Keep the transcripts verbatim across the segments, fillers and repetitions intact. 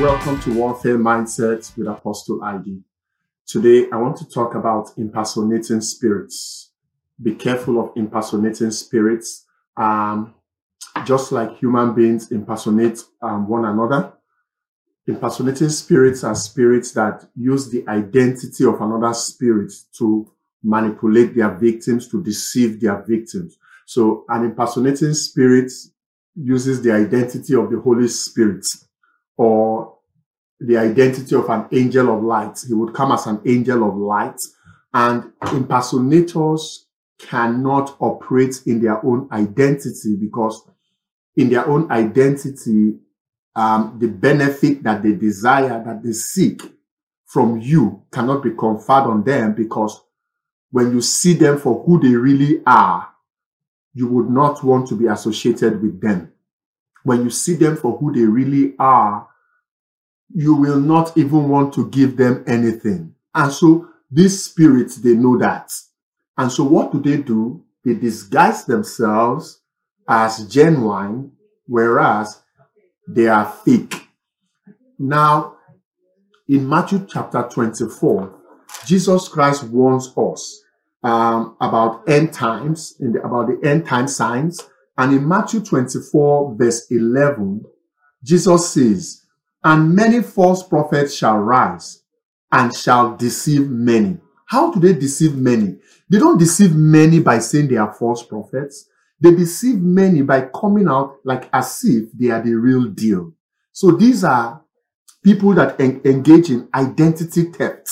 Welcome to Warfare Mindset with Apostle I D. Today, I want to talk about impersonating spirits. Be careful of impersonating spirits. Um, just like human beings impersonate um, one another, impersonating spirits are spirits that use the identity of another spirit to manipulate their victims, to deceive their victims. So an impersonating spirit uses the identity of the Holy Spirit or the identity of an angel of light. He would come as an angel of light, and impersonators cannot operate in their own identity because in their own identity, um, the benefit that they desire, that they seek from you cannot be conferred on them, because when you see them for who they really are, you would not want to be associated with them. When you see them for who they really are, you will not even want to give them anything. And so these spirits, they know that. And so what do they do? They disguise themselves as genuine, whereas they are fake. Now, in Matthew chapter twenty-four, Jesus Christ warns us um, about end times, in the, about the end time signs. And in Matthew twenty-four, verse eleven, Jesus says, "And many false prophets shall rise and shall deceive many." How do they deceive many? They don't deceive many by saying they are false prophets. They deceive many by coming out like as if they are the real deal. So these are people that en- engage in identity theft.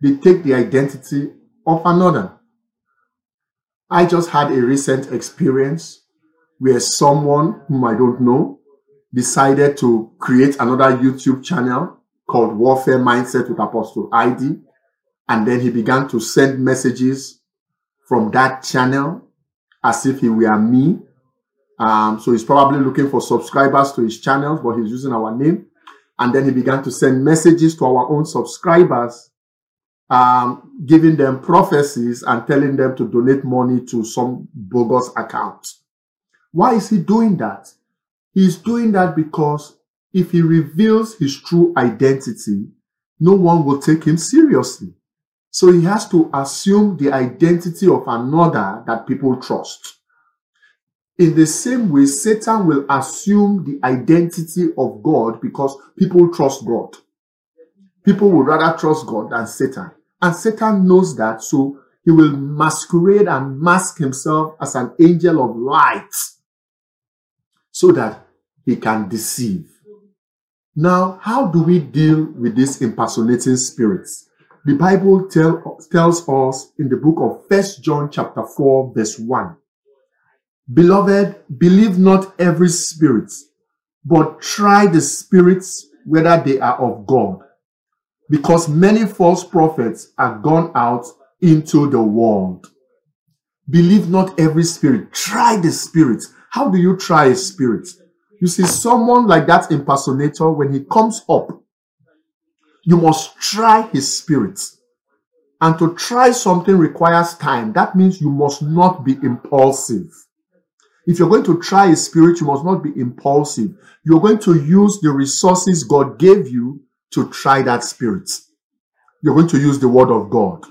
They take the identity of another. I just had a recent experience where someone whom I don't know decided to create another YouTube channel called Warfare Mindset with Apostle I D. And then he began to send messages from that channel as if he were me. Um, so he's probably looking for subscribers to his channel, but he's using our name. And then he began to send messages to our own subscribers, Um, giving them prophecies and telling them to donate money to some bogus account. Why is he doing that? He's doing that because if he reveals his true identity, no one will take him seriously. So he has to assume the identity of another that people trust. In the same way, Satan will assume the identity of God because people trust God. People would rather trust God than Satan. And Satan knows that, so he will masquerade and mask himself as an angel of light so that he can deceive. Now, how do we deal with these impersonating spirits? The Bible tell, tells us in the book of First John chapter four, verse one, "Beloved, believe not every spirit, but try the spirits whether they are of God, because many false prophets are gone out into the world." Believe not every spirit. Try the spirit. How do you try a spirit? You see, someone like that impersonator, when he comes up, you must try his spirit. And to try something requires time. That means you must not be impulsive. If you're going to try a spirit, you must not be impulsive. You're going to use the resources God gave you to try that spirit. You're going to use the word of God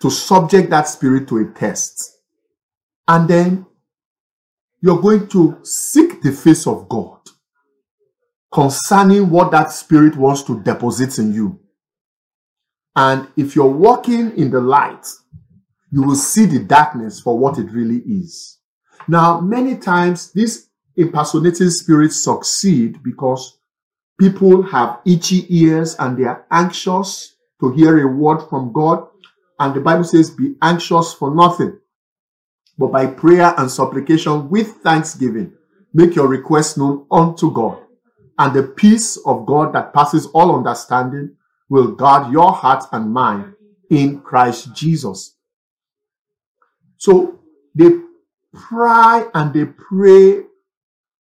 to subject that spirit to a test. And then you're going to seek the face of God concerning what that spirit wants to deposit in you. And if you're walking in the light, you will see the darkness for what it really is. Now, many times these impersonating spirits succeed because people have itchy ears and they are anxious to hear a word from God. And the Bible says, "Be anxious for nothing, but by prayer and supplication with thanksgiving, make your request known unto God, and the peace of God that passes all understanding will guard your heart and mind in Christ Jesus. So they pry and they prey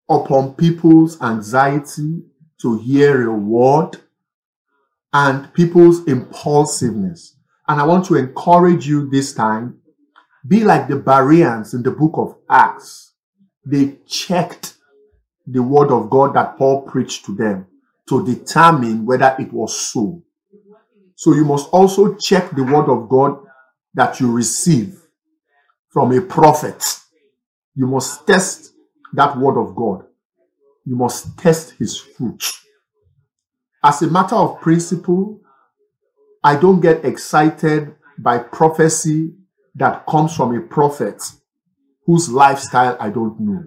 upon people's anxiety to hear a word and people's impulsiveness. And I want to encourage you this time, be like the Bereans in the book of Acts. They checked the word of God that Paul preached to them to determine whether it was so. So you must also check the word of God that you receive from a prophet. You must test that word of God. You must test his fruit. As a matter of principle, I don't get excited by prophecy that comes from a prophet whose lifestyle I don't know.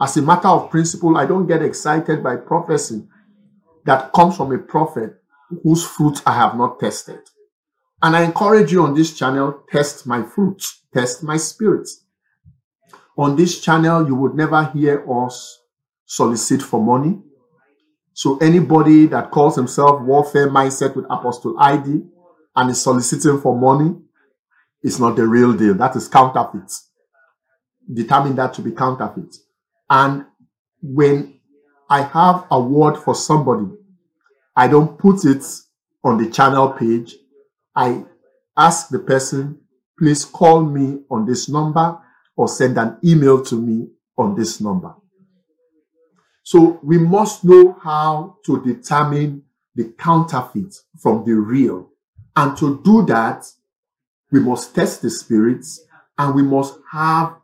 As a matter of principle, I don't get excited by prophecy that comes from a prophet whose fruit I have not tested. And I encourage you on this channel, test my fruit, test my spirit. On this channel, you would never hear us solicit for money. So anybody that calls himself Warfare Mindset with Apostle I D and is soliciting for money, it's not the real deal. That is counterfeit. Determine that to be counterfeit. And when I have a word for somebody, I don't put it on the channel page. I ask the person, please call me on this number or send an email to me on this number. So we must know how to determine the counterfeit from the real. And to do that, we must test the spirits and we must have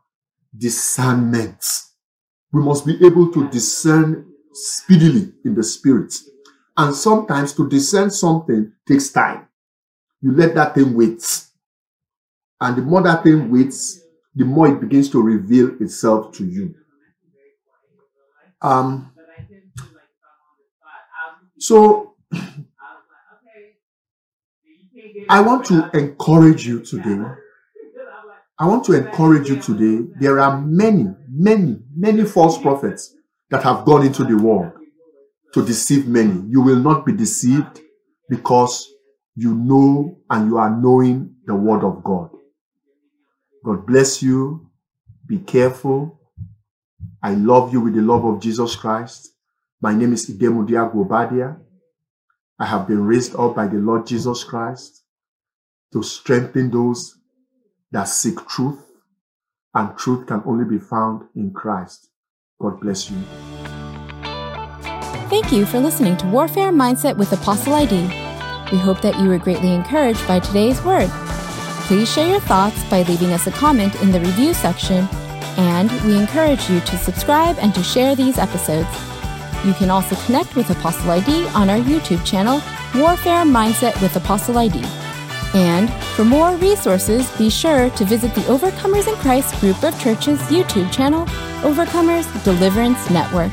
discernment. We must be able to discern speedily in the spirit. And sometimes to discern something takes time. You let that thing wait. And the more that thing waits, the more it begins to reveal itself to you. Um, so, I want to encourage you today. I want to encourage you today. There are many, many, many false prophets that have gone into the world to deceive many. You will not be deceived because you know and you are knowing the word of God. God bless you. Be careful. I love you with the love of Jesus Christ. My name is Idemudia Gobadia. I have been raised up by the Lord Jesus Christ to strengthen those that seek truth, and truth can only be found in Christ. God bless you. Thank you for listening to Warfare Mindset with Apostle I D. We hope that you were greatly encouraged by today's word. Please share your thoughts by leaving us a comment in the review section, and we encourage you to subscribe and to share these episodes. You can also connect with Apostle I D on our YouTube channel, Warfare Mindset with Apostle I D. And for more resources, be sure to visit the Overcomers in Christ Group of Churches YouTube channel, Overcomers Deliverance Network.